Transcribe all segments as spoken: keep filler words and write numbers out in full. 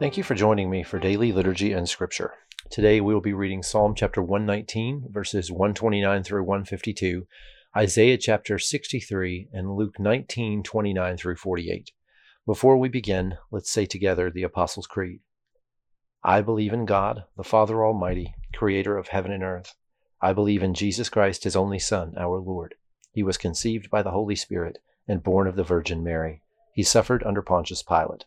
Thank you for joining me for Daily Liturgy and Scripture. Today we will be reading Psalm chapter one nineteen, verses one twenty-nine through one fifty-two, Isaiah chapter sixty-three, and Luke nineteen, twenty-nine through forty-eight. Before we begin, let's say together the Apostles' Creed. I believe in God, the Father Almighty, creator of heaven and earth. I believe in Jesus Christ, his only Son, our Lord. He was conceived by the Holy Spirit and born of the Virgin Mary. He suffered under Pontius Pilate,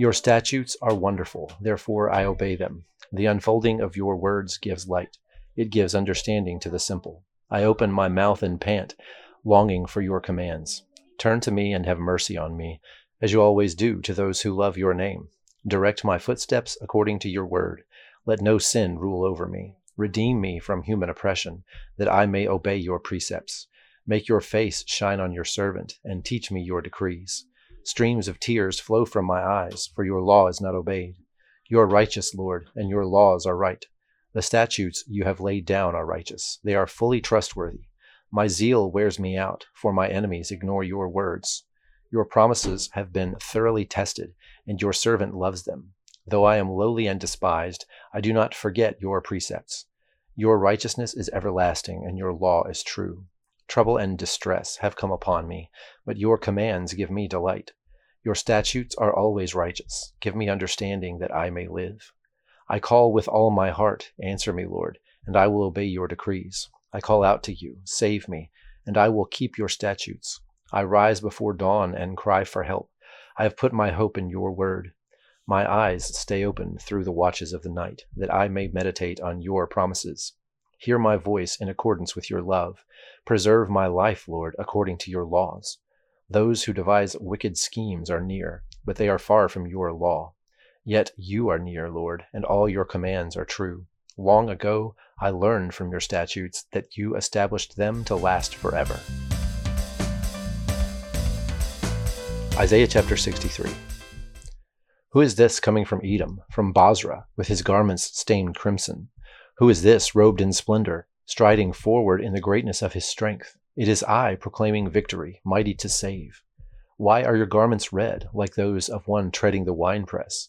Your statutes are wonderful, therefore I obey them. The unfolding of your words gives light. It gives understanding to the simple. I open my mouth and pant, longing for your commands. Turn to me and have mercy on me, as you always do to those who love your name. Direct my footsteps according to your word. Let no sin rule over me. Redeem me from human oppression, that I may obey your precepts. Make your face shine on your servant, and teach me your decrees. Streams of tears flow from my eyes, for your law is not obeyed. You are righteous, Lord, and your laws are right. The statutes you have laid down are righteous. They are fully trustworthy. My zeal wears me out, for my enemies ignore your words. Your promises have been thoroughly tested, and your servant loves them. Though I am lowly and despised, I do not forget your precepts. Your righteousness is everlasting, and your law is true. Trouble and distress have come upon me, but your commands give me delight. Your statutes are always righteous. Give me understanding that I may live. I call with all my heart, answer me, Lord, and I will obey your decrees. I call out to you, save me, and I will keep your statutes. I rise before dawn and cry for help. I have put my hope in your word. My eyes stay open through the watches of the night, that I may meditate on your promises. Hear my voice in accordance with your love. Preserve my life, Lord, according to your laws. Those who devise wicked schemes are near, but they are far from your law. Yet you are near, Lord, and all your commands are true. Long ago I learned from your statutes that you established them to last forever. Isaiah chapter sixty-three. Who is this coming from Edom, from Bozrah, with his garments stained crimson? Who is this robed in splendor, striding forward in the greatness of his strength? It is I proclaiming victory, mighty to save. Why are your garments red, like those of one treading the winepress?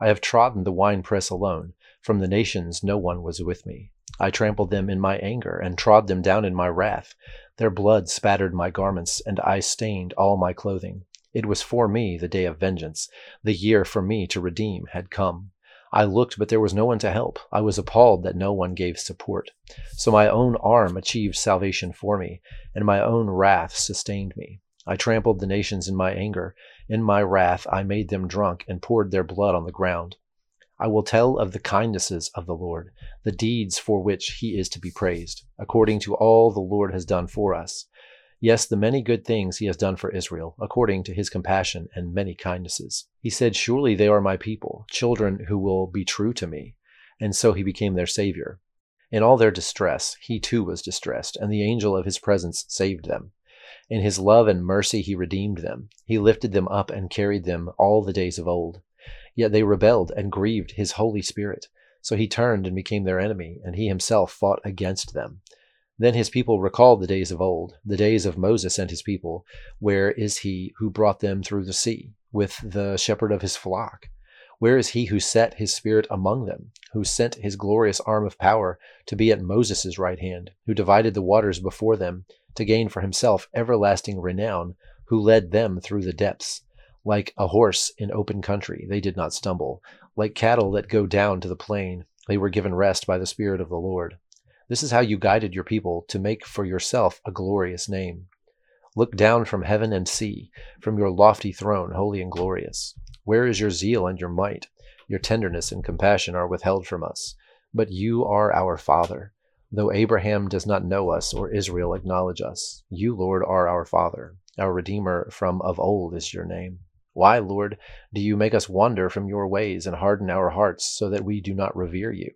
I have trodden the winepress alone. From the nations no one was with me. I trampled them in my anger and trod them down in my wrath. Their blood spattered my garments, and I stained all my clothing. It was for me the day of vengeance. The year for me to redeem had come. I looked, but there was no one to help. I was appalled that no one gave support. So my own arm achieved salvation for me, and my own wrath sustained me. I trampled the nations in my anger. In my wrath I made them drunk and poured their blood on the ground. I will tell of the kindnesses of the Lord, the deeds for which he is to be praised, according to all the Lord has done for us. Yes, the many good things he has done for Israel, according to his compassion and many kindnesses. He said, surely they are my people, children who will be true to me. And so he became their savior. In all their distress, he too was distressed, and the angel of his presence saved them. In his love and mercy, he redeemed them. He lifted them up and carried them all the days of old. Yet they rebelled and grieved his Holy Spirit. So he turned and became their enemy, and he himself fought against them. Then his people recalled the days of old, the days of Moses and his people. Where is he who brought them through the sea with the shepherd of his flock? Where is he who set his spirit among them, who sent his glorious arm of power to be at Moses' right hand, who divided the waters before them to gain for himself everlasting renown, who led them through the depths? Like a horse in open country, they did not stumble. Like cattle that go down to the plain, they were given rest by the Spirit of the Lord. This is how you guided your people to make for yourself a glorious name. Look down from heaven and see, from your lofty throne, holy and glorious. Where is your zeal and your might? Your tenderness and compassion are withheld from us. But you are our Father. Though Abraham does not know us or Israel acknowledge us, you, Lord, are our Father. Our Redeemer from of old is your name. Why, Lord, do you make us wander from your ways and harden our hearts so that we do not revere you?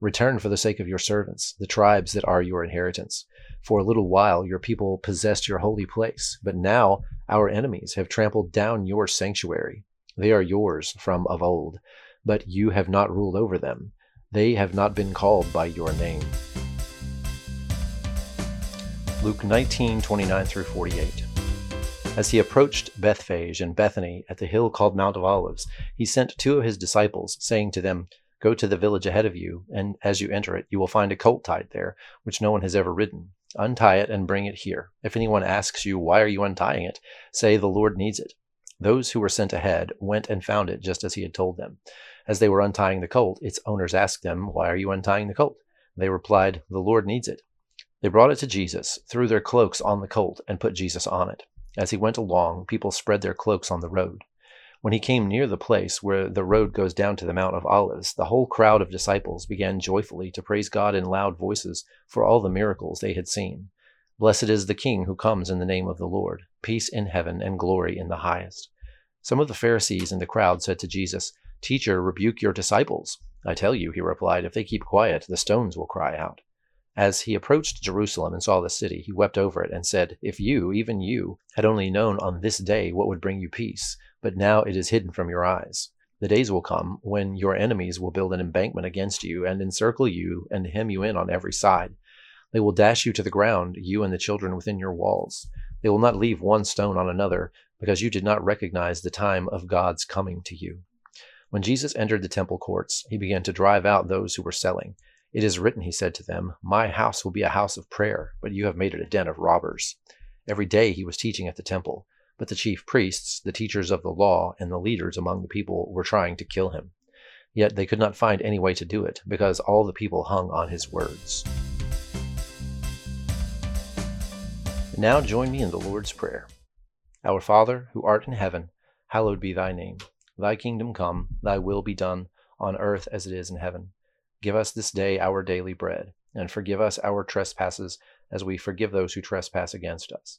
Return for the sake of your servants, the tribes that are your inheritance. For a little while your people possessed your holy place, but now our enemies have trampled down your sanctuary. They are yours from of old, but you have not ruled over them. They have not been called by your name. Luke nineteen, twenty-nine through forty-eight. As he approached Bethphage and Bethany at the hill called Mount of Olives, he sent two of his disciples, saying to them, "Go to the village ahead of you, and as you enter it, you will find a colt tied there, which no one has ever ridden. Untie it and bring it here. If anyone asks you, 'Why are you untying it?' say, 'The Lord needs it.'" Those who were sent ahead went and found it just as he had told them. As they were untying the colt, its owners asked them, "Why are you untying the colt?" They replied, "The Lord needs it." They brought it to Jesus, threw their cloaks on the colt, and put Jesus on it. As he went along, people spread their cloaks on the road. When he came near the place where the road goes down to the Mount of Olives, the whole crowd of disciples began joyfully to praise God in loud voices for all the miracles they had seen. "Blessed is the King who comes in the name of the Lord. Peace in heaven and glory in the highest." Some of the Pharisees in the crowd said to Jesus, "Teacher, rebuke your disciples." "I tell you," he replied, "if they keep quiet, the stones will cry out." As he approached Jerusalem and saw the city, he wept over it and said, "If you, even you, had only known on this day what would bring you peace, but now it is hidden from your eyes. The days will come when your enemies will build an embankment against you and encircle you and hem you in on every side. They will dash you to the ground, you and the children within your walls. They will not leave one stone on another, because you did not recognize the time of God's coming to you." When Jesus entered the temple courts, he began to drive out those who were selling. "It is written," he said to them, "My house will be a house of prayer, but you have made it a den of robbers." Every day he was teaching at the temple. But the chief priests, the teachers of the law, and the leaders among the people were trying to kill him. Yet they could not find any way to do it, because all the people hung on his words. Now join me in the Lord's Prayer. Our Father, who art in heaven, hallowed be thy name. Thy kingdom come, thy will be done, on earth as it is in heaven. Give us this day our daily bread, and forgive us our trespasses, as we forgive those who trespass against us.